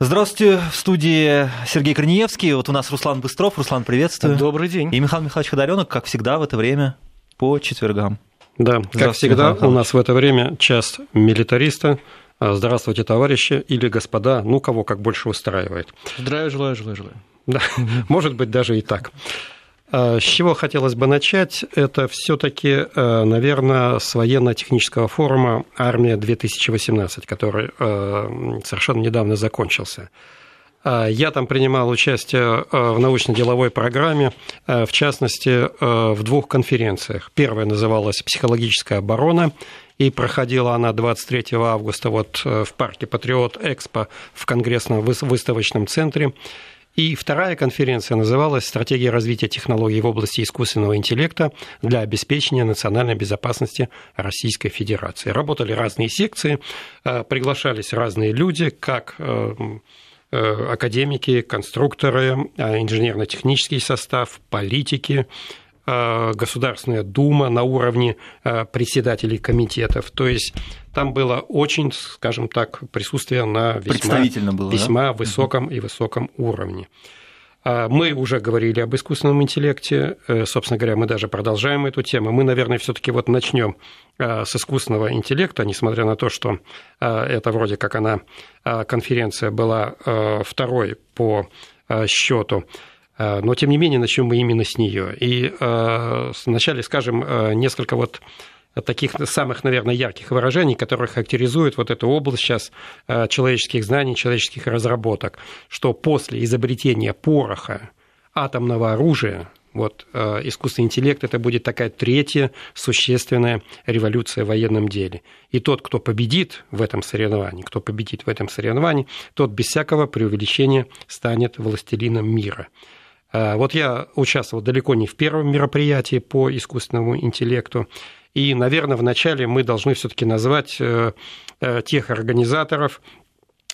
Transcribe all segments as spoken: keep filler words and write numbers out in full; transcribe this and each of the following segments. Здравствуйте, в студии Сергей Корниевский, вот у нас Руслан Быстров. Руслан, приветствую. Добрый день. И Михаил Михайлович Ходарёнок, как всегда в это время по четвергам. Да, как всегда у нас в это время час милитариста. Здравствуйте, товарищи или господа, ну кого как больше устраивает. Здравия желаю, желаю, желаю. Да, может быть, даже и так. С чего хотелось бы начать, это все-таки, наверное, с военно-технического форума «Армия-две тысячи восемнадцать», который совершенно недавно закончился. Я там принимал участие в научно-деловой программе, в частности, в двух конференциях. Первая называлась «Психологическая оборона», и проходила она двадцать третьего августа вот в парке «Патриот-экспо» в Конгрессном выставочном центре. И вторая конференция называлась «Стратегия развития технологий в области искусственного интеллекта для обеспечения национальной безопасности Российской Федерации». Работали разные секции, приглашались разные люди, как академики, конструкторы, инженерно-технический состав, политики, Государственная Дума на уровне председателей комитетов. То есть там было очень, скажем так, присутствие на весьма, было, весьма да? высоком и высоком уровне. Мы уже говорили об искусственном интеллекте, собственно говоря, мы даже продолжаем эту тему. Мы, наверное, все-таки вот начнем с искусственного интеллекта, несмотря на то, что это вроде как она конференция была второй по счету. Но, тем не менее, начнем мы именно с нее. И э, вначале скажем несколько вот таких самых, наверное, ярких выражений, которые характеризуют вот эту область сейчас э, человеческих знаний, человеческих разработок, что после изобретения пороха, атомного оружия, вот э, искусственный интеллект, это будет такая третья существенная революция в военном деле. И тот, кто победит в этом соревновании, кто победит в этом соревновании, тот без всякого преувеличения станет властелином мира. Вот я участвовал далеко не в первом мероприятии по искусственному интеллекту, и, наверное, вначале мы должны все-таки назвать тех организаторов,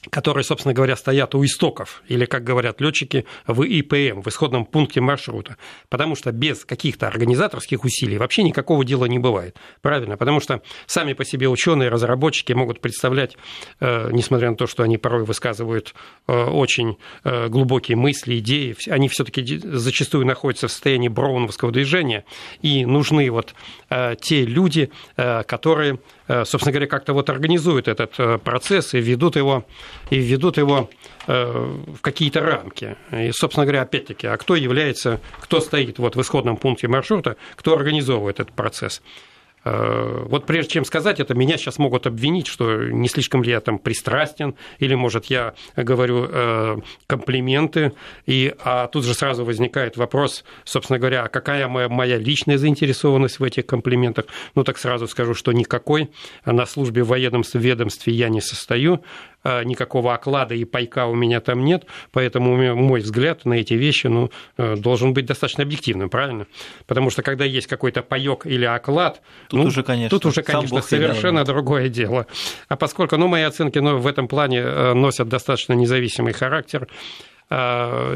которые, собственно говоря, стоят у истоков, или, как говорят летчики, в И П М, в исходном пункте маршрута. Потому что без каких-то организаторских усилий вообще никакого дела не бывает. Правильно? Потому что сами по себе ученые, разработчики могут представлять, несмотря на то, что они порой высказывают очень глубокие мысли, идеи, они все-таки зачастую находятся в состоянии броуновского движения, и нужны вот те люди, которые, собственно говоря, как-то вот организуют этот процесс и ведут его, и ведут его в какие-то рамки. И, собственно говоря, опять-таки, а кто является, кто стоит вот в исходном пункте маршрута, кто организовывает этот процесс? Вот прежде чем сказать это, меня сейчас могут обвинить, что не слишком ли я там пристрастен, или, может, я говорю комплименты, и, а тут же сразу возникает вопрос, собственно говоря, какая моя, моя личная заинтересованность в этих комплиментах. Ну, так сразу скажу, что никакой, на службе в военном ведомстве я не состою, никакого оклада и пайка у меня там нет, поэтому мой взгляд на эти вещи, ну, должен быть достаточно объективным, правильно? Потому что когда есть какой-то паёк или оклад, тут ну, уже, конечно, тут уже, конечно совершенно другое дело. А поскольку, ну, мои оценки, ну, в этом плане носят достаточно независимый характер,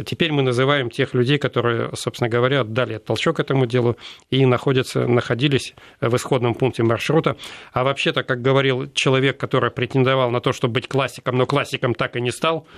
теперь мы называем тех людей, которые, собственно говоря, дали толчок этому делу и находятся, находились в исходном пункте маршрута. А вообще-то, как говорил человек, который претендовал на то, чтобы быть классиком, но классиком так и не стал,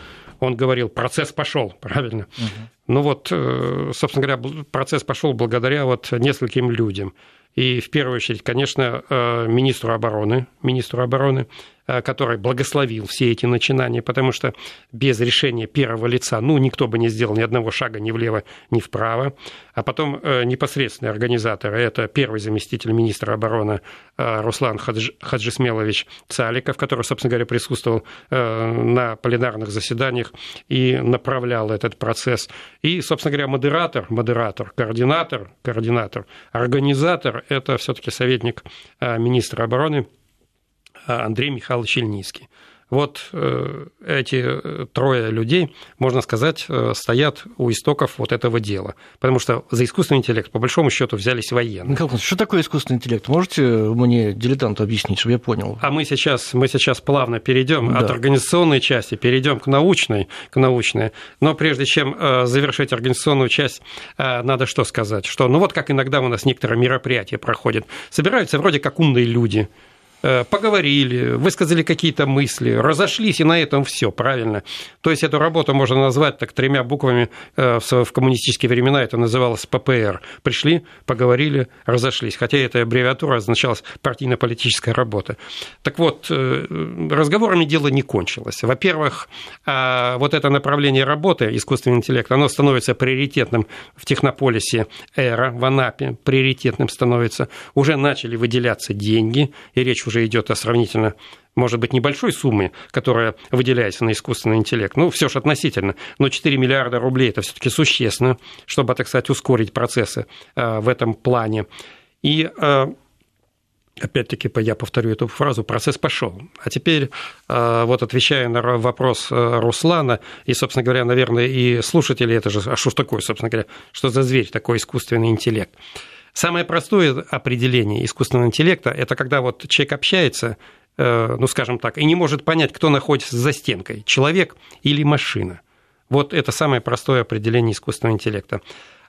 он говорил, процесс пошел, правильно? Угу. Ну вот, собственно говоря, процесс пошел благодаря вот нескольким людям. И в первую очередь, конечно, министру обороны, министру обороны, который благословил все эти начинания, потому что без решения первого лица, ну, никто бы не сделал ни одного шага ни влево, ни вправо. А потом непосредственные организаторы, это первый заместитель министра обороны Руслан Хадж... Хаджисмелович Цаликов, который, собственно говоря, присутствовал на пленарных заседаниях и направлял этот процесс. И, собственно говоря, модератор, модератор, координатор, координатор, организатор – это все-таки советник министра обороны Андрей Михайлович Ильницкий. Вот эти трое людей, можно сказать, стоят у истоков вот этого дела. Потому что за искусственный интеллект, по большому счету, взялись военные. Михаил Иванович, что такое искусственный интеллект? Можете мне, дилетанту, объяснить, чтобы я понял? А мы сейчас, мы сейчас плавно перейдем да. от организационной части, перейдем к научной, к научной. Но прежде чем завершить организационную часть, надо что сказать? Что, ну вот как иногда у нас некоторые мероприятия проходят. Собираются вроде как умные люди, поговорили, высказали какие-то мысли, разошлись, и на этом все, правильно? То есть эту работу можно назвать так тремя буквами, в коммунистические времена это называлось Пэ Пэ Эр. Пришли, поговорили, разошлись. Хотя эта аббревиатура означалась партийно-политическая работа. Так вот, разговорами дело не кончилось. Во-первых, вот это направление работы, искусственный интеллект, оно становится приоритетным в технополисе Эра, в Анапе, приоритетным становится. Уже начали выделяться деньги, и речь уже идет о сравнительно, может быть, небольшой суммы, которая выделяется на искусственный интеллект. Ну, все же относительно. Но четыре миллиарда рублей – это все-таки существенно, чтобы, так сказать, ускорить процессы в этом плане. И опять-таки, я повторю эту фразу, процесс пошел. А теперь, вот отвечая на вопрос Руслана, и, собственно говоря, наверное, и слушатели, это же, а что ж такое, собственно говоря, что за зверь такой искусственный интеллект? Самое простое определение искусственного интеллекта – это когда вот человек общается, ну, скажем так, и не может понять, кто находится за стенкой, человек или машина. Вот это самое простое определение искусственного интеллекта.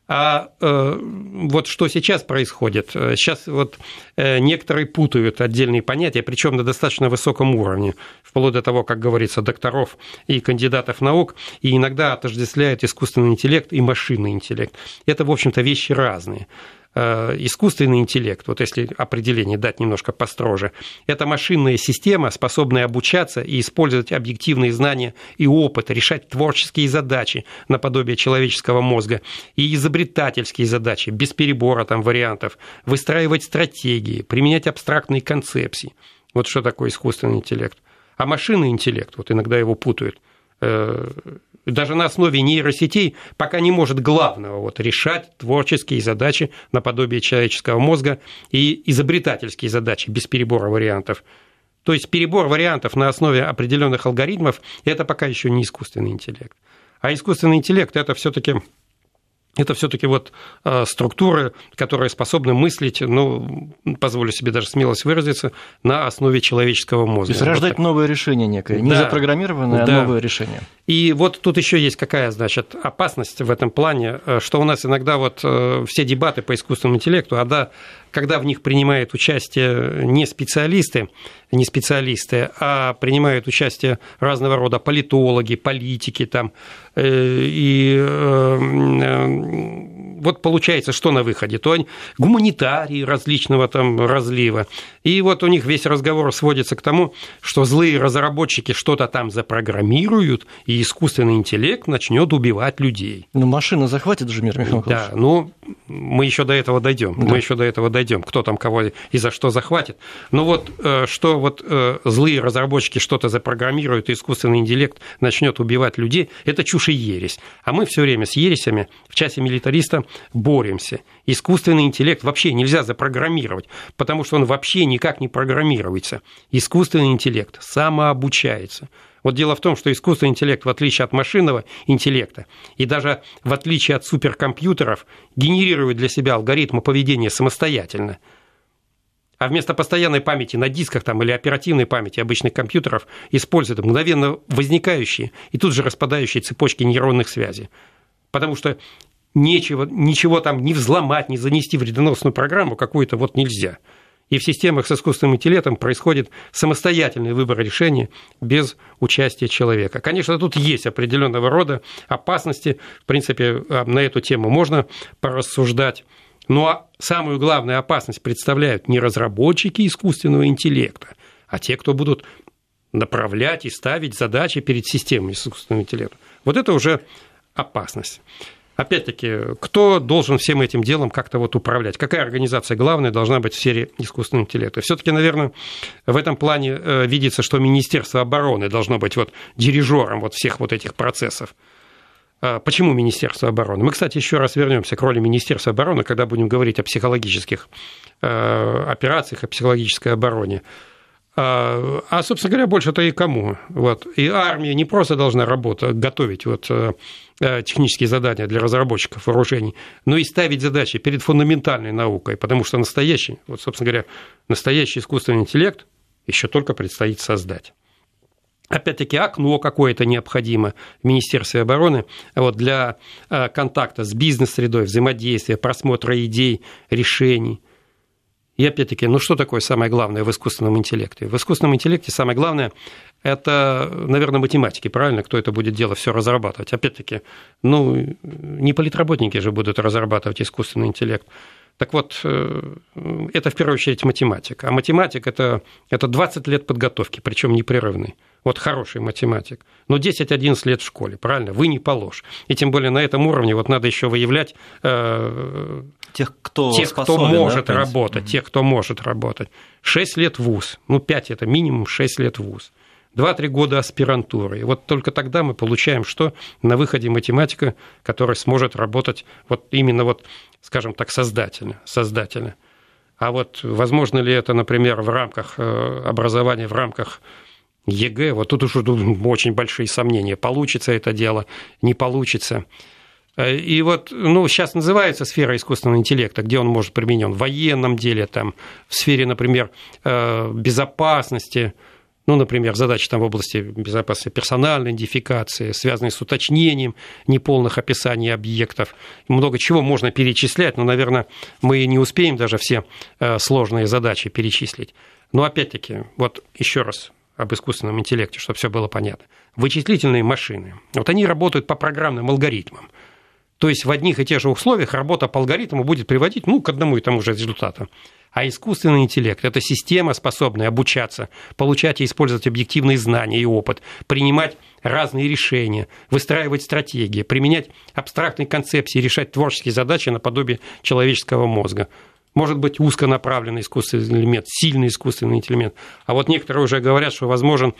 А э, вот что сейчас происходит? Сейчас вот э, некоторые путают отдельные понятия, причем на достаточно высоком уровне, вплоть до того, как говорится, докторов и кандидатов наук, и иногда отождествляют искусственный интеллект и машинный интеллект. Это, в общем-то, вещи разные. Искусственный интеллект, вот если определение дать немножко построже, это машинная система, способная обучаться и использовать объективные знания и опыт, решать творческие задачи наподобие человеческого мозга и изобретательские задачи, без перебора там вариантов, выстраивать стратегии, применять абстрактные концепции. Вот что такое искусственный интеллект. А машинный интеллект, вот иногда его путают, даже на основе нейросетей пока не может главного вот, решать творческие задачи наподобие человеческого мозга и изобретательские задачи без перебора вариантов. То есть перебор вариантов на основе определенных алгоритмов – это пока еще не искусственный интеллект. А искусственный интеллект – это все-таки... Это все-таки вот структуры, которые способны мыслить, ну, позволю себе даже смелость выразиться, на основе человеческого мозга. То есть рождать вот новое решение некое, да, не запрограммированное, да, а новое решение. И вот тут еще есть какая, значит, опасность в этом плане, что у нас иногда вот все дебаты по искусственному интеллекту, а да, когда в них принимают участие не специалисты, не специалисты, а принимают участие разного рода политологи, политики там, и вот получается, что на выходе? То они гуманитарии различного там разлива. И вот у них весь разговор сводится к тому, что злые разработчики что-то там запрограммируют, и искусственный интеллект начнет убивать людей. Ну, машина захватит же мир, Михаил Михайлович. Да, ну, мы еще до этого дойдем. Да. Мы еще до этого дойдем, кто там кого и за что захватит. Но вот что вот злые разработчики что-то запрограммируют, и искусственный интеллект начнет убивать людей, это чушь и ересь. А мы все время с ересями в часе милитариста боремся. Искусственный интеллект вообще нельзя запрограммировать, потому что он вообще никак не программируется. Искусственный интеллект самообучается. Вот дело в том, что искусственный интеллект, в отличие от машинного интеллекта и даже в отличие от суперкомпьютеров, генерирует для себя алгоритмы поведения самостоятельно. А вместо постоянной памяти на дисках там, или оперативной памяти обычных компьютеров используют мгновенно возникающие и тут же распадающие цепочки нейронных связей. Потому что нечего, ничего там не взломать, не занести вредоносную программу какую-то вот нельзя. И в системах с искусственным интеллектом происходит самостоятельный выбор решений без участия человека. Конечно, тут есть определенного рода опасности. В принципе, на эту тему можно порассуждать. Но самую главную опасность представляют не разработчики искусственного интеллекта, а те, кто будут направлять и ставить задачи перед системой искусственного интеллекта. Вот это уже опасность. Опять-таки, кто должен всем этим делом как-то вот управлять? Какая организация главная должна быть в сфере искусственного интеллекта? Все-таки, наверное, в этом плане видится, что Министерство обороны должно быть вот дирижером вот всех вот этих процессов. Почему Министерство обороны? Мы, кстати, еще раз вернемся к роли Министерства обороны, когда будем говорить о психологических операциях, о психологической обороне. А, собственно говоря, больше-то и кому. Вот. И армия не просто должна работать, готовить вот, технические задания для разработчиков вооружений, но и ставить задачи перед фундаментальной наукой, потому что настоящий, вот, собственно говоря, настоящий искусственный интеллект еще только предстоит создать. Опять-таки, окно какое-то необходимо в Министерстве обороны вот, для контакта с бизнес-средой, взаимодействия, просмотра идей, решений. И опять-таки, ну что такое самое главное в искусственном интеллекте? В искусственном интеллекте самое главное – это, наверное, математики, правильно? Кто это будет дело все разрабатывать? Опять-таки, ну не политработники же будут разрабатывать искусственный интеллект. Так вот, это в первую очередь математика. А математик – это двадцать лет подготовки, причем непрерывной. Вот хороший математик. Но десять-одиннадцать лет в школе, правильно? Вы не положь. И тем более на этом уровне вот надо еще выявлять э, тех, кто, тех, способен, кто может да, работать. Угу. Тех, кто может работать. шесть лет вуз. Ну, пять – это минимум шесть лет вуз. два-три года аспирантуры. И вот только тогда мы получаем, что на выходе математика, которая сможет работать вот именно, вот, скажем так, создательно, создательно. А вот возможно ли это, например, в рамках образования, в рамках ЕГЭ? Вот тут уже очень большие сомнения. Получится это дело, не получится. И вот, ну, сейчас называется сфера искусственного интеллекта, где он может применен в военном деле, там, в сфере, например, безопасности. Ну, например, задачи там в области безопасности персональной идентификации, связанные с уточнением неполных описаний объектов. Много чего можно перечислять, но, наверное, мы не успеем даже все сложные задачи перечислить. Но опять-таки, вот еще раз об искусственном интеллекте, чтобы все было понятно. Вычислительные машины, вот они работают по программным алгоритмам. То есть в одних и тех же условиях работа по алгоритму будет приводить, ну, к одному и тому же результату. А искусственный интеллект – это система, способная обучаться, получать и использовать объективные знания и опыт, принимать разные решения, выстраивать стратегии, применять абстрактные концепции, решать творческие задачи наподобие человеческого мозга. Может быть, узконаправленный искусственный элемент, сильный искусственный интеллект. А вот некоторые уже говорят, что возможен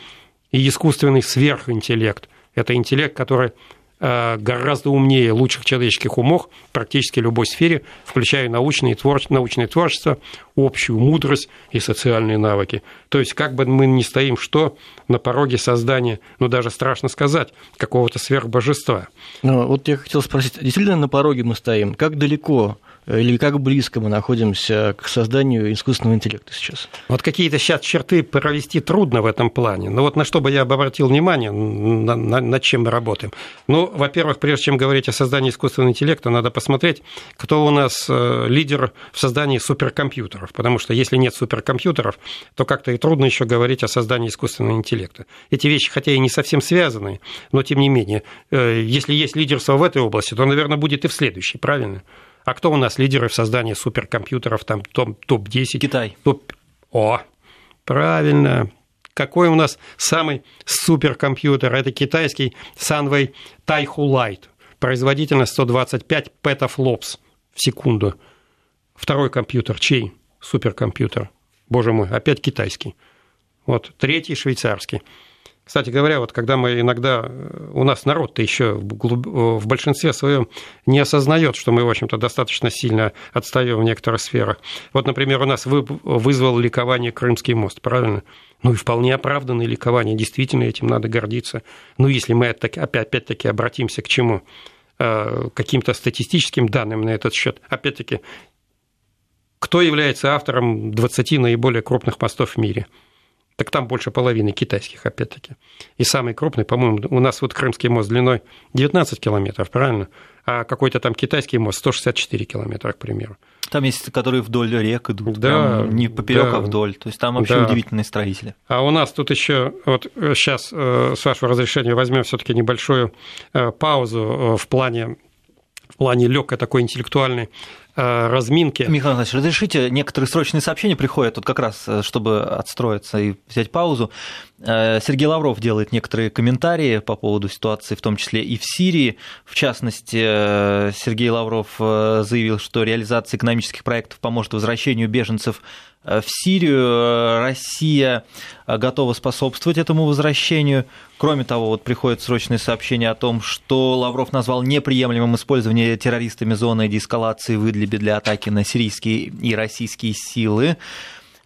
и искусственный сверхинтеллект. Это интеллект, который гораздо умнее лучших человеческих умов в практически любой сфере, включая научное творчество, общую мудрость и социальные навыки. То есть, как бы мы ни стоим, что на пороге создания, ну, даже страшно сказать, какого-то сверхбожества. Ну, вот я хотел спросить, действительно на пороге мы стоим? Как далеко или как близко мы находимся к созданию искусственного интеллекта сейчас? Вот какие-то сейчас черты провести трудно в этом плане. Но вот на что бы я обратил внимание, над чем мы работаем. Ну, во-первых, прежде чем говорить о создании искусственного интеллекта, надо посмотреть, кто у нас лидер в создании суперкомпьютеров. Потому что если нет суперкомпьютеров, то как-то и трудно еще говорить о создании искусственного интеллекта. Эти вещи, хотя и не совсем связаны, но тем не менее, если есть лидерство в этой области, то, наверное, будет и в следующей, правильно? А кто у нас лидеры в создании суперкомпьютеров, там топ десять? Китай. Топ... О, правильно. Какой у нас самый суперкомпьютер? Это китайский Sunway TaihuLight. Производительность сто двадцать пять петафлопс в секунду. Второй компьютер, чей суперкомпьютер? Боже мой, опять китайский. Вот, третий швейцарский. Кстати говоря, вот когда мы иногда, у нас народ-то еще в большинстве своем не осознает, что мы, в общем-то, достаточно сильно отстаем в некоторых сферах. Вот, например, у нас вызвал ликование Крымский мост, правильно? Ну и вполне оправданное ликование, действительно этим надо гордиться. Ну если мы опять-таки обратимся к чему? К каким-то статистическим данным на этот счет, опять-таки, кто является автором двадцати наиболее крупных мостов в мире? Так там больше половины китайских, опять-таки. И самый крупный, по-моему, у нас вот Крымский мост длиной девятнадцать километров, правильно? А какой-то там китайский мост сто шестьдесят четыре километра, к примеру. Там есть, которые вдоль рек идут, да, прям не поперек, да, а вдоль. То есть там вообще да. удивительные строители. А у нас тут еще вот сейчас, с вашего разрешения, возьмем все-таки небольшую паузу в плане, в плане легкой такой интеллектуальной разминки. Михаил Михайлович, разрешите, некоторые срочные сообщения приходят тут как раз, чтобы отстроиться и взять паузу. Сергей Лавров делает некоторые комментарии по поводу ситуации, в том числе и в Сирии. В частности, Сергей Лавров заявил, что реализация экономических проектов поможет возвращению беженцев в Сирию. Россия готова способствовать этому возвращению. Кроме того, вот приходят срочные сообщения о том, что Лавров назвал неприемлемым использование террористами зоны деэскалации в Идлибе для атаки на сирийские и российские силы.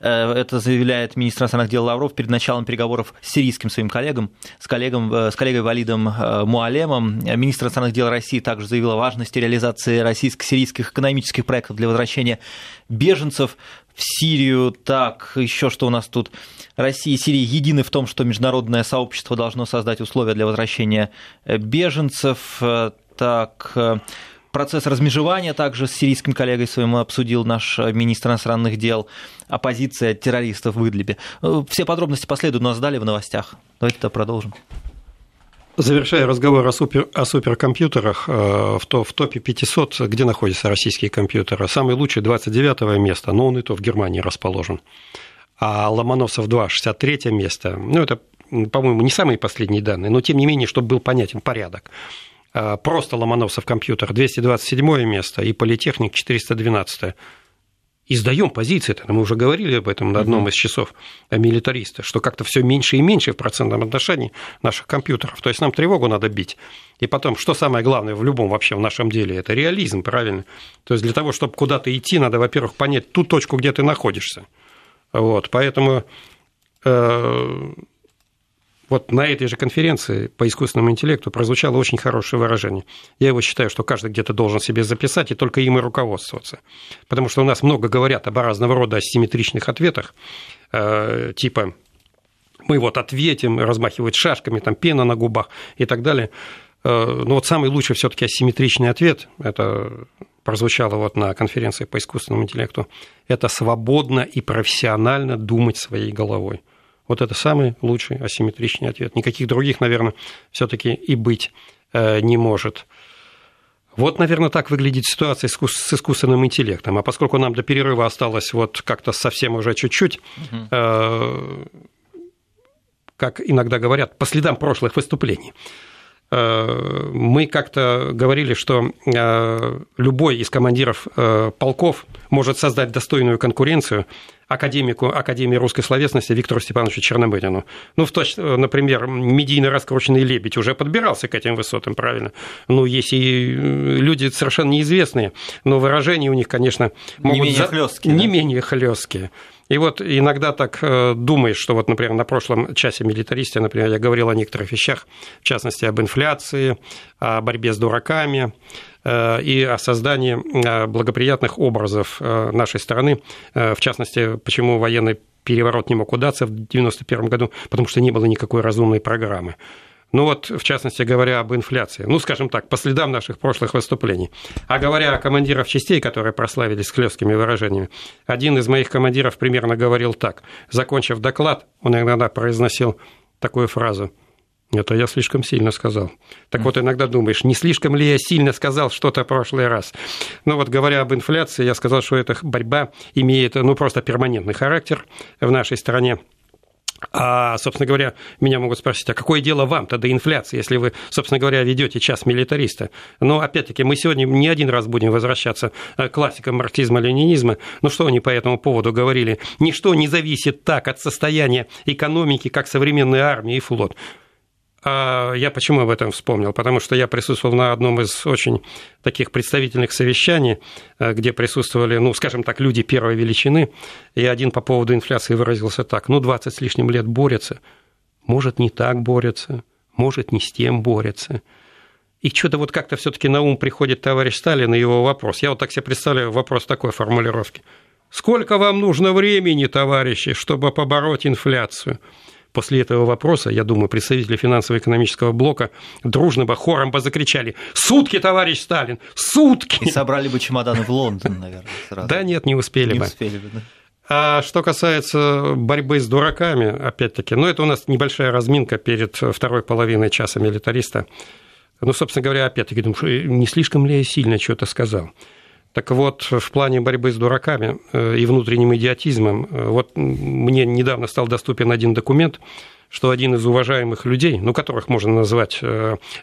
Это заявляет министр иностранных дел Лавров перед началом переговоров с сирийским своим коллегом, с, коллегом, с коллегой Валидом Муалемом. Министр иностранных дел России также заявил о важности реализации российско-сирийских экономических проектов для возвращения беженцев в Сирию. Так, еще что у нас тут? Россия и Сирия едины в том, что международное сообщество должно создать условия для возвращения беженцев. Так, процесс размежевания также с сирийским коллегой своим обсудил наш министр иностранных дел, оппозиция террористов в Идлибе. Все подробности последуют, нас дали в новостях. Давайте-то продолжим. Завершая разговор о, супер, о суперкомпьютерах, в, то, в топе пятисот, где находятся российские компьютеры, самый лучший двадцать девятое место, но он и то в Германии расположен. А Ломоносов-два, шестьдесят третье место, ну это, по-моему, не самые последние данные, но тем не менее, чтобы был понятен порядок. Просто Ломоносов компьютер, двести двадцать седьмое место, и политехник четыреста двенадцатое. И сдаём позиции-то, мы уже говорили об этом на одном из часов милитариста, что как-то все меньше и меньше в процентном отношении наших компьютеров. То есть нам тревогу надо бить. И потом, что самое главное в любом вообще в нашем деле, это реализм, правильно? То есть для того, чтобы куда-то идти, надо, во-первых, понять ту точку, где ты находишься. Вот, поэтому э, вот на этой же конференции по искусственному интеллекту прозвучало очень хорошее выражение. Я его считаю, что каждый где-то должен себе записать и только им и руководствоваться. Потому что у нас много говорят об разного рода асимметричных ответах, э, типа мы вот ответим, размахивают шашками, там пена на губах и так далее. Э, но вот самый лучший все-таки асимметричный ответ, это... прозвучало вот на конференции по искусственному интеллекту, это свободно и профессионально думать своей головой. Вот это самый лучший асимметричный ответ. Никаких других, наверное, все-таки и быть не может. Вот, наверное, так выглядит ситуация с искусственным интеллектом. А поскольку нам до перерыва осталось вот как-то совсем уже чуть-чуть, угу. как иногда говорят, по следам прошлых выступлений, мы как-то говорили, что любой из командиров полков может создать достойную конкуренцию академику Академии русской словесности Виктору Степановичу Черномырдину. Ну, в точ... например, медийно раскрученный «Лебедь» уже подбирался к этим высотам, правильно? Ну, есть и люди совершенно неизвестные, но выражения у них, конечно, могут... Не менее хлёсткие. Не да? менее хлёсткие. И вот иногда так думаешь, что вот, например, на прошлом часе милитариста, например, я говорил о некоторых вещах, в частности, об инфляции, о борьбе с дураками и о создании благоприятных образов нашей страны, в частности, почему военный переворот не мог удаться в девяносто первом году, потому что не было никакой разумной программы. Ну вот, в частности, говоря об инфляции, ну, скажем так, по следам наших прошлых выступлений. А говоря о командирах частей, которые прославились хлёсткими выражениями, один из моих командиров примерно говорил так. Закончив доклад, он иногда произносил такую фразу: «Это я слишком сильно сказал». Так вот, иногда думаешь, не слишком ли я сильно сказал что-то в прошлый раз. Но вот, говоря об инфляции, я сказал, что эта борьба имеет, ну, просто перманентный характер в нашей стране. А, собственно говоря, меня могут спросить, а какое дело вам-то до инфляции, если вы, собственно говоря, ведете час милитариста? Но, опять-таки, мы сегодня не один раз будем возвращаться к классикам марксизма-ленинизма. Ну, что они по этому поводу говорили? Ничто не зависит так от состояния экономики, как современная армия и флот. А я почему об этом вспомнил? Потому что я присутствовал на одном из очень таких представительных совещаний, где присутствовали, ну, скажем так, люди первой величины, и один по поводу инфляции выразился так: ну, двадцать с лишним лет борются, может, не так борются, может, не с тем борются. И что-то вот как-то все-таки на ум приходит товарищ Сталин и его вопрос. Я вот так себе представляю вопрос такой формулировки: сколько вам нужно времени, товарищи, чтобы побороть инфляцию? После этого вопроса, я думаю, представители финансово-экономического блока дружно бы, хором бы закричали: «Сутки, товарищ Сталин! Сутки!» И собрали бы чемоданы в Лондон, наверное, сразу. Да нет, не успели бы. Не успели бы, да. А что касается борьбы с дураками, опять-таки, ну, это у нас небольшая разминка перед второй половиной часа милитариста. Ну, собственно говоря, опять-таки, думаю, не слишком ли я сильно что-то сказал? Так вот, в плане борьбы с дураками и внутренним идиотизмом, вот мне недавно стал доступен один документ, что один из уважаемых людей, ну, которых можно назвать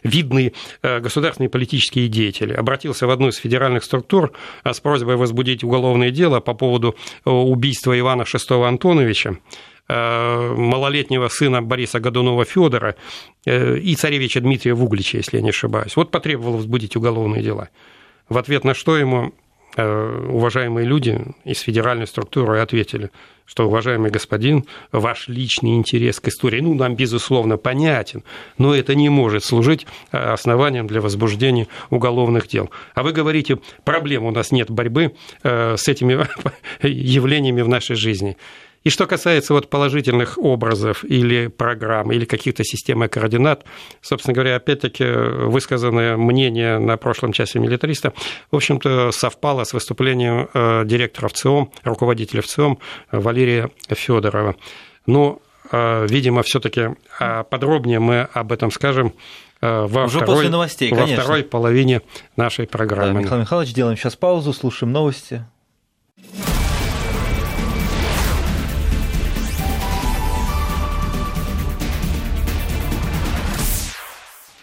видные государственные политические деятели, обратился в одну из федеральных структур с просьбой возбудить уголовное дело по поводу убийства Ивана шестого Антоновича, малолетнего сына Бориса Годунова Фёдора и царевича Дмитрия Вуглича, если я не ошибаюсь. Вот потребовал возбудить уголовные дела. В ответ на что ему уважаемые люди из федеральной структуры ответили, что, уважаемый господин, ваш личный интерес к истории, ну, нам, безусловно, понятен, но это не может служить основанием для возбуждения уголовных дел. А вы говорите, проблем у нас нет борьбы с этими явлениями в нашей жизни. И что касается вот положительных образов или программ, или каких-то систем и координат, собственно говоря, опять-таки высказанное мнение на прошлом часе милитариста, в общем-то, совпало с выступлением директора ВЦИОМ, руководителя ВЦИОМ Валерия Федорова. Но, видимо, все-таки подробнее мы об этом скажем во, Уже второй, после новостей, во второй половине нашей программы. Да, Михаил Михайлович, делаем сейчас паузу, слушаем новости.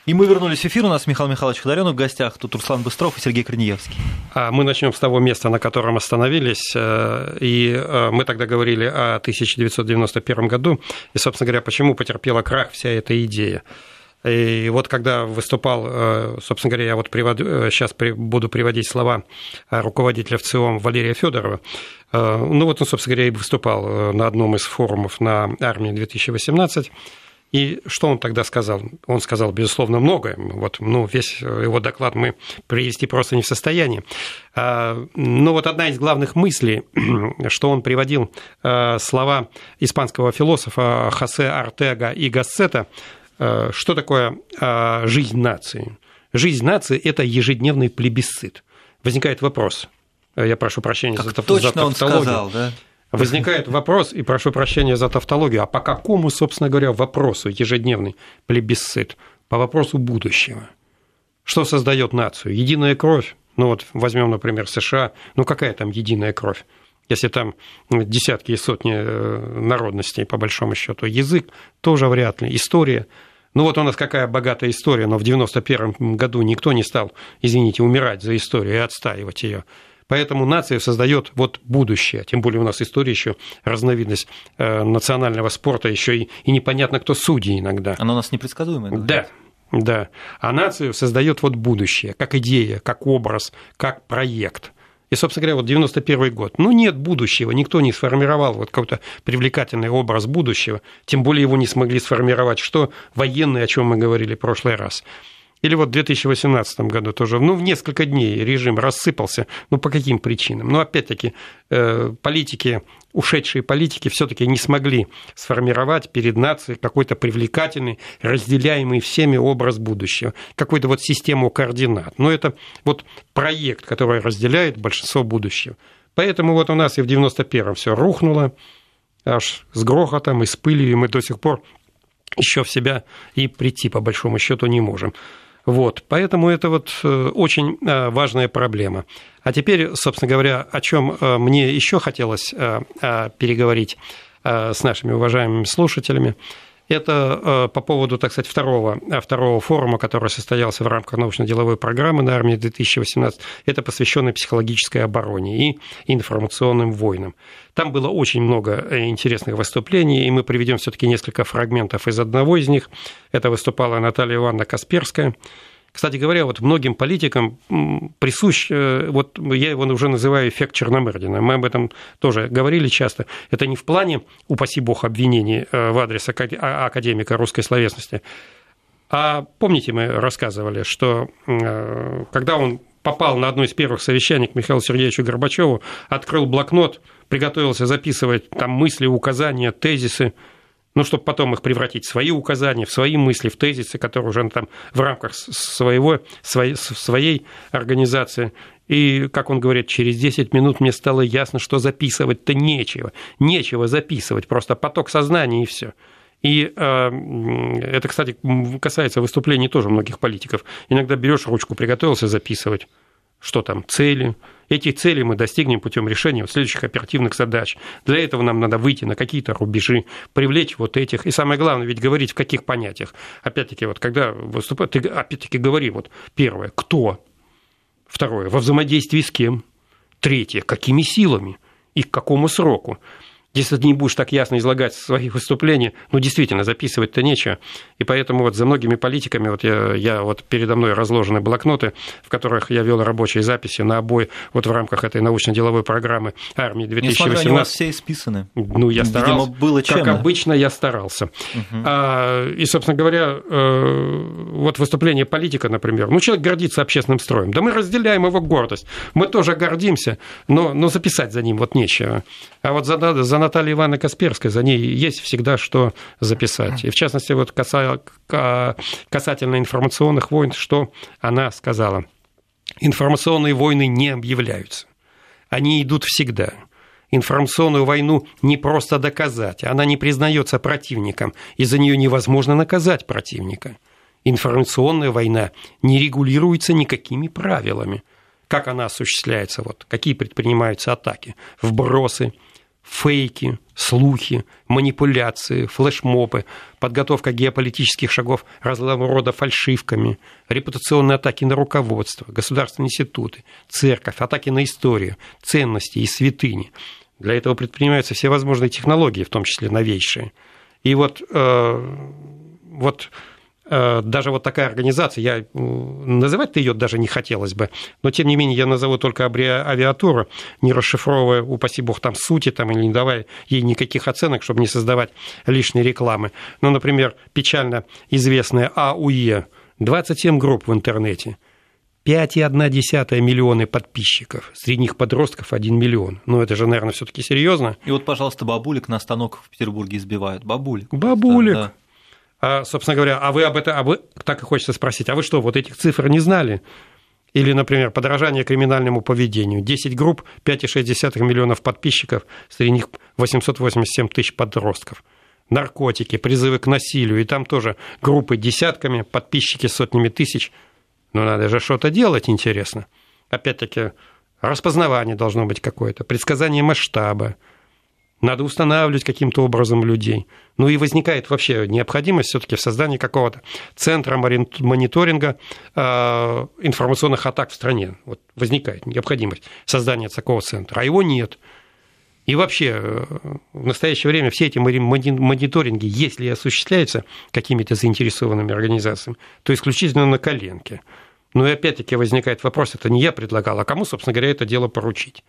И мы вернулись в эфир. У нас Михаил Михайлович Ходарёнок в гостях. Тут Руслан Быстров и Сергей Корниевский. Мы начнем с того места, на котором остановились. И мы тогда говорили о тысяча девятьсот девяносто первом году. И, собственно говоря, почему потерпела крах вся эта идея. И вот когда выступал, собственно говоря, я вот приводу, сейчас буду приводить слова руководителя ВЦИОМ Валерия Федорова. Ну вот он, собственно говоря, и выступал на одном из форумов на «Армии-две тысячи восемнадцать». И что он тогда сказал? Он сказал, безусловно, многое. Вот, ну, весь его доклад мы привести просто не в состоянии. Но вот одна из главных мыслей, что он приводил слова испанского философа Хосе Артега и Гассета, что такое жизнь нации. Жизнь нации – это ежедневный плебисцит. Возникает вопрос. Я прошу прощения как за тавтологию. Точно он сказал, да? Возникает вопрос, и прошу прощения за тавтологию, а по какому, собственно говоря, вопросу ежедневный плебисцит? По вопросу будущего. Что создает нацию? Единая кровь. Ну вот возьмем, например, США. Ну какая там единая кровь? Если там десятки и сотни народностей, по большому счету, язык тоже вряд ли. История. Ну вот у нас какая богатая история, но в девяносто первом году никто не стал, извините, умирать за историю и отстаивать ее. Поэтому нация создает вот будущее. Тем более у нас история еще разновидность национального спорта, еще и, и непонятно, кто судьи иногда. Она у нас непредсказуемая. Да, да. А нацию создает вот будущее, как идея, как образ, как проект. И, собственно говоря, вот девяносто первый год. Ну, нет будущего, никто не сформировал вот какой-то привлекательный образ будущего, тем более его не смогли сформировать, что военные, о чем мы говорили в прошлый раз. Или вот в две тысячи восемнадцатом году тоже, ну, в несколько дней режим рассыпался, ну, по каким причинам? Ну, опять-таки, политики, ушедшие политики все-таки не смогли сформировать перед нацией какой-то привлекательный, разделяемый всеми образ будущего, какую-то вот систему координат. Но это вот проект, который разделяет большинство будущего. Поэтому вот у нас и в девяносто первом все рухнуло, аж с грохотом и с пылью, и мы до сих пор еще в себя и прийти, по большому счету, не можем. Вот, поэтому это вот очень важная проблема. А теперь, собственно говоря, о чем мне еще хотелось переговорить с нашими уважаемыми слушателями, это по поводу, так сказать, второго, второго форума, который состоялся в рамках научно-деловой программы на «Армии-две тысячи восемнадцать». Это посвященный психологической обороне и информационным войнам. Там было очень много интересных выступлений, и мы приведем все-таки несколько фрагментов из одного из них. Это выступала Наталья Ивановна Касперская. Кстати говоря, вот многим политикам присущ, вот я его уже называю эффект Черномырдина, мы об этом тоже говорили часто, это не в плане, упаси бог, обвинений в адрес академика русской словесности, а помните, мы рассказывали, что когда он попал на одно из первых совещаний к Михаилу Сергеевичу Горбачеву, открыл блокнот, приготовился записывать там мысли, указания, тезисы, ну, чтобы потом их превратить в свои указания, в свои мысли, в тезисы, которые уже там в рамках своего, своей, своей организации. И, как он говорит, через десять минут мне стало ясно, что записывать-то нечего. Нечего записывать, просто поток сознания и все. И э, это, кстати, касается выступлений тоже многих политиков. Иногда берешь ручку, приготовился записывать. Что там, цели? Эти цели мы достигнем путем решения следующих оперативных задач. Для этого нам надо выйти на какие-то рубежи, привлечь вот этих. И самое главное, ведь говорить в каких понятиях. Опять-таки, вот когда выступаешь, ты опять-таки говори, вот первое, кто? Второе, во взаимодействии с кем? Третье, какими силами и к какому сроку? Если ты не будешь так ясно излагать свои выступления, ну, действительно, записывать-то нечего. И поэтому вот за многими политиками, вот я, я вот передо мной разложены блокноты, в которых я вел рабочие записи на обои, вот в рамках этой научно-деловой программы «Армии-две тысячи восемнадцать». Несмотря на вас все исписаны. Ну, я старался. Видимо, было чем. Как обычно, я старался. Угу. А, и, собственно говоря, вот выступление политика, например. Ну, человек гордится общественным строем. Да мы разделяем его гордость. Мы тоже гордимся, но, но записать за ним вот нечего. А вот за, за за Натальей Ивановной Касперской, за ней есть всегда что записать. И в частности, вот касательно информационных войн, что она сказала. Информационные войны не объявляются. Они идут всегда. Информационную войну не просто доказать, она не признается противником, и за нее невозможно наказать противника. Информационная война не регулируется никакими правилами. Как она осуществляется, вот, какие предпринимаются атаки, вбросы, фейки, слухи, манипуляции, флешмобы, подготовка геополитических шагов разного рода фальшивками, репутационные атаки на руководство, государственные институты, церковь, атаки на историю, ценности и святыни. Для этого предпринимаются всевозможные технологии, в том числе новейшие. И вот, э, вот э, даже вот такая организация, я называть-то ее даже не хотелось бы, но тем не менее я назову только аббревиатуру, не расшифровывая, упаси бог, там сути там, или не давая ей никаких оценок, чтобы не создавать лишней рекламы. Ну, например, печально известная АУЕ, двадцать семь групп в интернете, пять целых одна десятая миллиона подписчиков, среди них подростков один миллион. Ну, это же, наверное, все-таки серьезно. И вот, пожалуйста, бабулек на станок в Петербурге избивают. Бабулек. Бабулек. Да. А, собственно говоря, а вы об этом, а вы, так и хочется спросить, а вы что, вот этих цифр не знали? Или, например, подражание криминальному поведению. десять групп, пять целых шесть десятых миллионов подписчиков, среди них восемьсот восемьдесят семь тысяч подростков. Наркотики, призывы к насилию, и там тоже группы десятками, подписчики сотнями тысяч. Ну, надо же что-то делать, интересно. Опять-таки, распознавание должно быть какое-то, предсказание масштаба. Надо устанавливать каким-то образом людей. Ну и возникает вообще необходимость все-таки в создании какого-то центра мониторинга информационных атак в стране. Вот возникает необходимость создания такого центра, а его нет. И вообще в настоящее время все эти мониторинги, если и осуществляются какими-то заинтересованными организациями, то исключительно на коленке. Но и опять-таки возникает вопрос, это не я предлагал, а кому, собственно говоря, это дело поручить.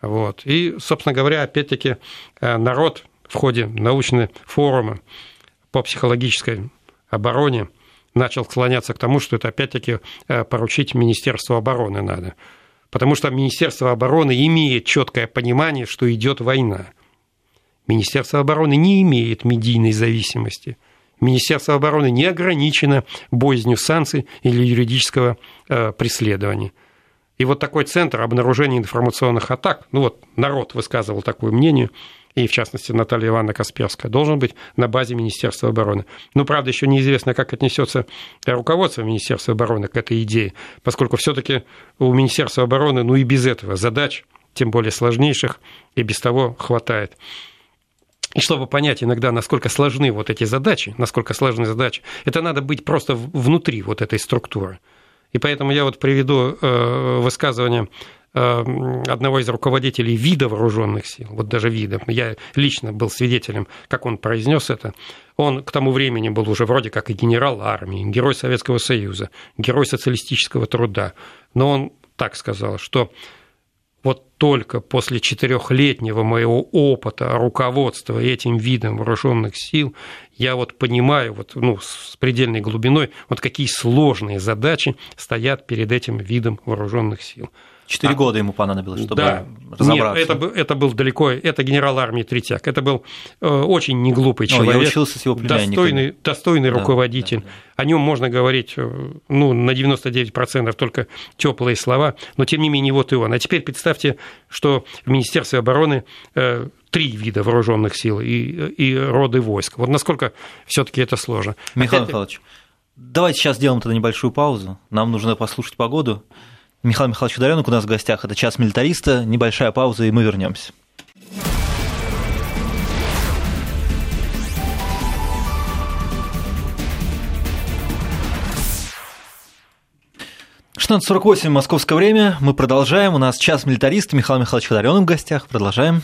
Вот. И, собственно говоря, опять-таки народ в ходе научного форума по психологической обороне начал склоняться к тому, что это опять-таки поручить Министерству обороны надо. Потому что Министерство обороны имеет четкое понимание, что идет война. Министерство обороны не имеет медийной зависимости. Министерство обороны не ограничено боязнью санкций или юридического э, преследования. И вот такой центр обнаружения информационных атак, ну вот народ высказывал такое мнение, и в частности Наталья Ивановна Касперская, должен быть на базе Министерства обороны. Ну, правда, еще неизвестно, как отнесется руководство Министерства обороны к этой идее, поскольку все-таки у Министерства обороны, ну и без этого задач, тем более сложнейших, и без того хватает. И чтобы понять иногда, насколько сложны вот эти задачи, насколько сложны задачи, это надо быть просто внутри вот этой структуры. И поэтому я вот приведу высказывание одного из руководителей вида вооруженных сил, вот даже вида, я лично был свидетелем, как он произнес это. Он к тому времени был уже вроде как и генерал армии, герой Советского Союза, герой социалистического труда. Но он так сказал, что вот только после четырехлетнего моего опыта руководства этим видом вооруженных сил я вот понимаю вот, ну, с предельной глубиной, вот какие сложные задачи стоят перед этим видом вооруженных сил. Четыре а, года ему понадобилось, чтобы да, разобраться. Нет, это, это был далеко, это генерал армии Третьяк, это был э, очень неглупый человек. Но я учился с его племянником. Достойный, достойный да, руководитель. Да, да. О нем можно говорить ну, на девяносто девять процентов только теплые слова, но тем не менее вот и он. А теперь представьте, что в Министерстве обороны э, три вида вооруженных сил и, и роды войск. Вот насколько все-таки это сложно. Михаил Опять... Михайлович, давайте сейчас сделаем тогда небольшую паузу. Нам нужно послушать погоду. Михаил Михайлович Ходарёнок у нас в гостях. Это «Час милитариста». Небольшая пауза, и мы вернемся. шестнадцать сорок восемь московское время. Мы продолжаем. У нас «Час милитариста». Михаил Михайлович Ходарёнок в гостях. Продолжаем.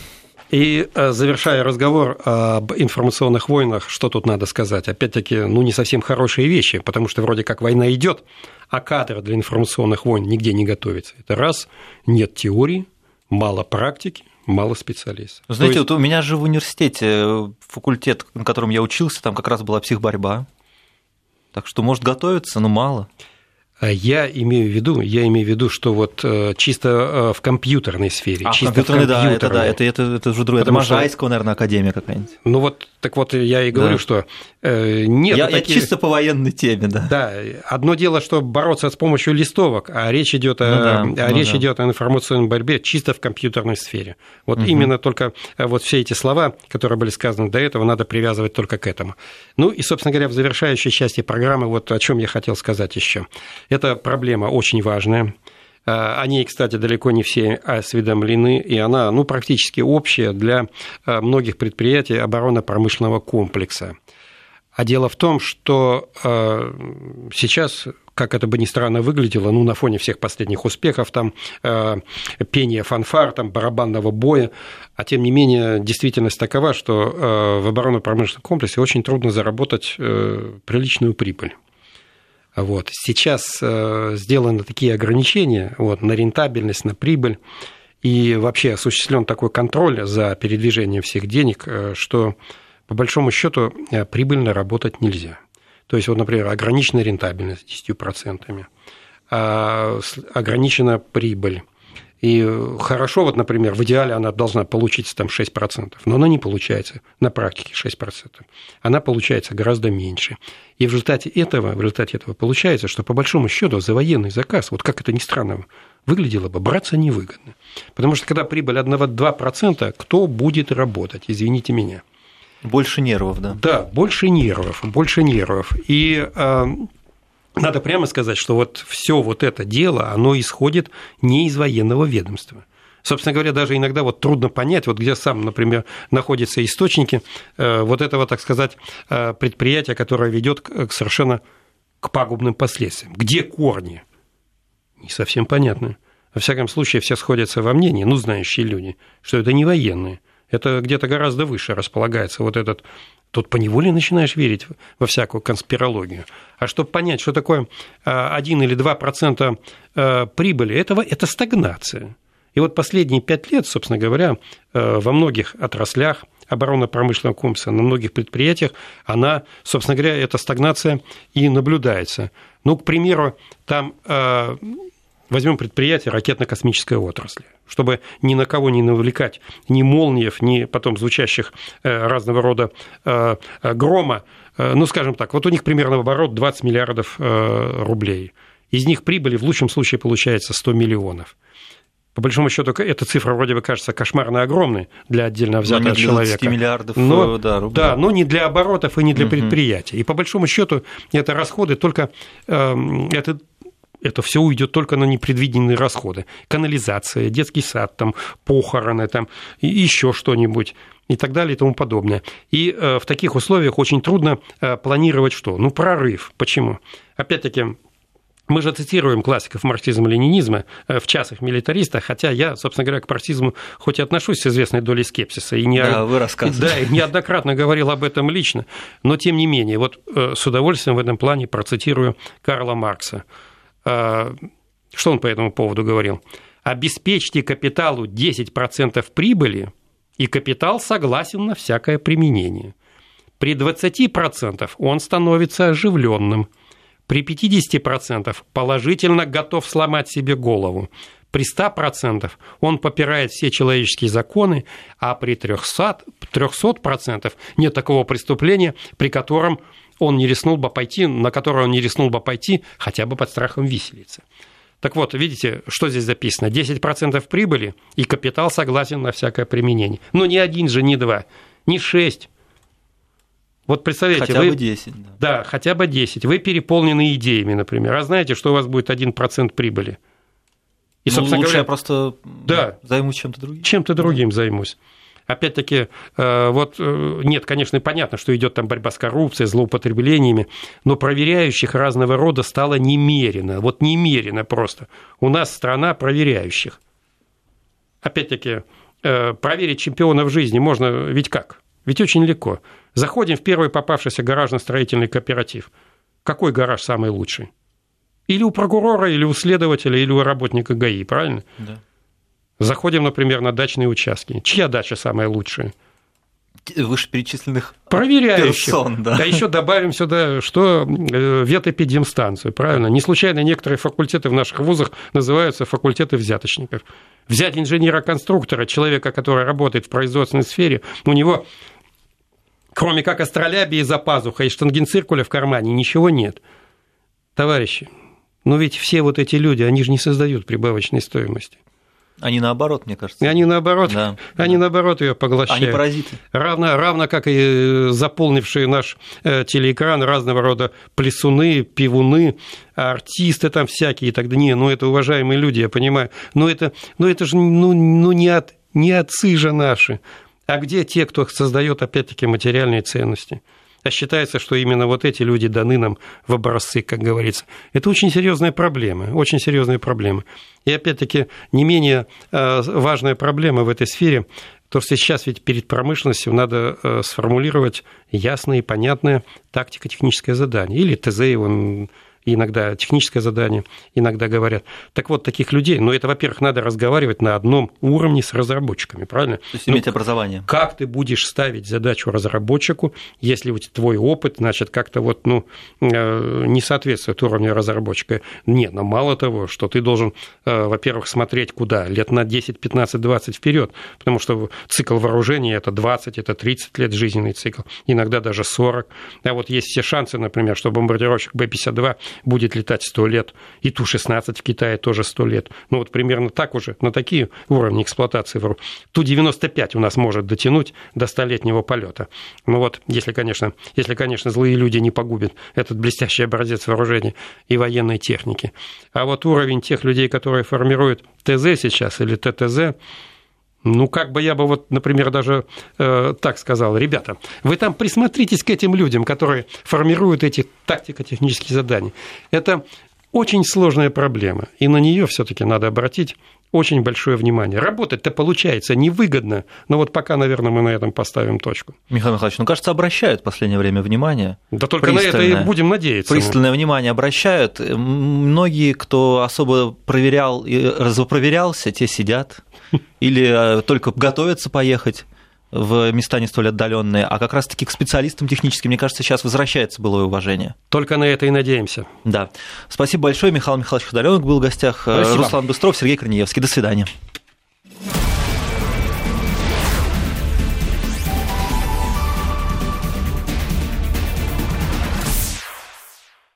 И завершая разговор об информационных войнах, что тут надо сказать? Опять-таки, ну, не совсем хорошие вещи, потому что вроде как война идет, а кадры для информационных войн нигде не готовятся. Это раз, нет теории, мало практики, мало специалистов. Знаете, есть... вот у меня же в университете факультет, на котором я учился, там как раз была психборьба. Так что, может, готовиться, но мало. Я имею в виду, я имею в виду, что вот чисто в компьютерной сфере. А, чисто в компьютерной, в компьютерной. Да, это, да, это, это, это уже другое. Потому это Можайского, что... наверное, академия какая-нибудь. Ну вот, так вот я и говорю, да. что э, нет... Я, таких... я чисто по военной теме, да. Да, одно дело, что бороться с помощью листовок, а речь идет ну, о, да, о, ну, речь да. идет о информационной борьбе чисто в компьютерной сфере. Вот угу. именно только вот все эти слова, которые были сказаны до этого, надо привязывать только к этому. Ну и, собственно говоря, в завершающей части программы вот о чем я хотел сказать еще. Эта проблема очень важная. О ней, кстати, далеко не все осведомлены, и она ну, практически общая для многих предприятий оборонно-промышленного комплекса. А дело в том, что сейчас, как это бы ни странно выглядело, ну, на фоне всех последних успехов, там, пения фанфар, там, барабанного боя, а тем не менее действительность такова, что в оборонно-промышленном комплексе очень трудно заработать приличную прибыль. Вот. Сейчас э, сделаны такие ограничения вот, на рентабельность, на прибыль, и вообще осуществлен такой контроль за передвижением всех денег, э, что по большому счету э, прибыльно работать нельзя. То есть, вот, например, ограничена рентабельность десятью процентами, а ограничена прибыль. И хорошо, вот, например, в идеале она должна получиться там, шесть процентов, но она не получается на практике шесть процентов. Она получается гораздо меньше. И в результате этого, в результате этого получается, что по большому счету за военный заказ, вот как это ни странно выглядело бы, браться невыгодно. Потому что когда прибыль один-два процента, кто будет работать, извините меня? Больше нервов, да? Да, больше нервов, больше нервов. И... надо прямо сказать, что вот все вот это дело, оно исходит не из военного ведомства. Собственно говоря, даже иногда вот трудно понять, вот где сам, например, находятся источники вот этого, так сказать, предприятия, которое ведет к совершенно к пагубным последствиям. Где корни? Не совсем понятно. Во всяком случае, все сходятся во мнении, ну, знающие люди, что это не военные. Это где-то гораздо выше располагается вот этот... Тут поневоле начинаешь верить во всякую конспирологию. А чтобы понять, что такое один или два процента прибыли, этого, это стагнация. И вот последние пять лет, собственно говоря, во многих отраслях оборонно-промышленного комплекса, на многих предприятиях, она, собственно говоря, эта стагнация и наблюдается. Ну, к примеру, там... возьмем предприятие ракетно-космической отрасли, чтобы ни на кого не навлекать ни молниев, ни потом звучащих разного рода грома. Ну, скажем так, вот у них примерно оборот двадцать миллиардов рублей. Из них прибыли в лучшем случае получается сто миллионов. По большому счету, эта цифра вроде бы кажется кошмарно огромной для отдельно взятого но человека. двадцать миллиардов но, да, рублей. Да, но не для оборотов и не для предприятий. И по большому счету это расходы только... это Это все уйдет только на непредвиденные расходы. Канализация, детский сад, там, похороны, там, еще что-нибудь и так далее и тому подобное. И в таких условиях очень трудно планировать что? Ну, прорыв. Почему? Опять-таки, мы же цитируем классиков марксизма-ленинизма в частных милитаристах, хотя я, собственно говоря, к марксизму хоть и отношусь с известной долей скепсиса. И не... Да, вы рассказывали. Да, и неоднократно говорил об этом лично. Но, тем не менее, вот с удовольствием в этом плане процитирую Карла Маркса. Что он по этому поводу говорил? «Обеспечьте капиталу десять процентов прибыли, и капитал согласен на всякое применение. При двадцати процентах он становится оживленным, при пятидесяти процентах положительно готов сломать себе голову, при ста процентах он попирает все человеческие законы, а при трёхстах процентах нет такого преступления, при котором он не рискнул бы пойти, на которое он не рискнул бы пойти, хотя бы под страхом виселицы». Так вот, видите, что здесь записано? десять процентов прибыли, и капитал согласен на всякое применение. Но ни один же, ни два, ни шесть. Вот представляете, хотя вы... бы десять. Да. да, хотя бы десять. Вы переполнены идеями, например. А знаете, что у вас будет один процент прибыли? И, ну, собственно лучше говоря, я просто да, займусь чем-то другим. Чем-то другим да. займусь. Опять-таки, вот нет, конечно, понятно, что идет там борьба с коррупцией, злоупотреблениями, но проверяющих разного рода стало немерено, вот немерено просто. У нас страна проверяющих. Опять-таки, проверить чемпионов жизни можно ведь как? Ведь очень легко. Заходим в первый попавшийся гаражно-строительный кооператив. Какой гараж самый лучший? Или у прокурора, или у следователя, или у работника ГАИ, правильно? Да. Заходим, например, на дачные участки. Чья дача самая лучшая? вышеперечисленных проверяющих персон, да. А еще добавим сюда, что ветэпидемстанцию, правильно? Не случайно некоторые факультеты в наших вузах называются факультеты взяточников. Взять инженера-конструктора, человека, который работает в производственной сфере, у него, кроме как астролябии за пазухой и штангенциркуля в кармане, ничего нет. Товарищи, но ведь все вот эти люди, они же не создают прибавочной стоимости. Они наоборот, мне кажется. Они наоборот, да. Они наоборот ее поглощают. Они паразиты. Равно, равно как и заполнившие наш телеэкран разного рода плясуны, пивуны, артисты там всякие. Тогда не, ну это уважаемые люди, я понимаю. Но это, но это же ну, ну не, от, не отцы же наши. А где те, кто создает опять-таки материальные ценности? А считается, что именно вот эти люди даны нам в образцы, как говорится. Это очень серьезная проблема, очень серьезная проблема. И опять-таки не менее важная проблема в этой сфере, то, что сейчас ведь перед промышленностью надо сформулировать ясное и понятное тактико-техническое задание, или ТЗ его иногда, техническое задание иногда говорят. Так вот, таких людей, ну, это, во-первых, надо разговаривать на одном уровне с разработчиками, правильно? То есть иметь ну, образование. Как ты будешь ставить задачу разработчику, если твой опыт, значит, как-то вот, ну, не соответствует уровню разработчика? Нет, но мало того, что ты должен, во-первых, смотреть куда? Лет на десять, пятнадцать, двадцать вперед, потому что цикл вооружения – это двадцать, это тридцать лет жизненный цикл, иногда даже сорок. А вот есть все шансы, например, что бомбардировщик Бэ пятьдесят два будет летать сто лет, и Ту-шестнадцать в Китае тоже сто лет. Ну, вот примерно так уже, на такие уровни эксплуатации. Ту-девяносто пять у нас может дотянуть до столетнего полета. Ну вот, если, конечно, если, конечно, злые люди не погубят этот блестящий образец вооружения и военной техники. А вот уровень тех людей, которые формируют ТЗ сейчас или ТТЗ, ну, как бы я бы вот, например, даже э, так сказал, ребята, вы там присмотритесь к этим людям, которые формируют эти тактико-технические задания. Это очень сложная проблема, и на нее все-таки надо обратить очень большое внимание. Работать-то получается невыгодно, но вот пока, наверное, мы на этом поставим точку. Михаил Михайлович, ну, кажется, обращают в последнее время внимание. Да только на это и будем надеяться. Пристальное внимание обращают. Многие, кто особо проверял и разопроверялся, те сидят или только готовятся поехать в места не столь отдаленные, а как раз-таки к специалистам техническим, мне кажется, сейчас возвращается былое уважение. Только на это и надеемся. Да. Спасибо большое. Михаил Михайлович Ходарёнок был в гостях. Спасибо. Руслан Быстров, Сергей Корниевский. До свидания.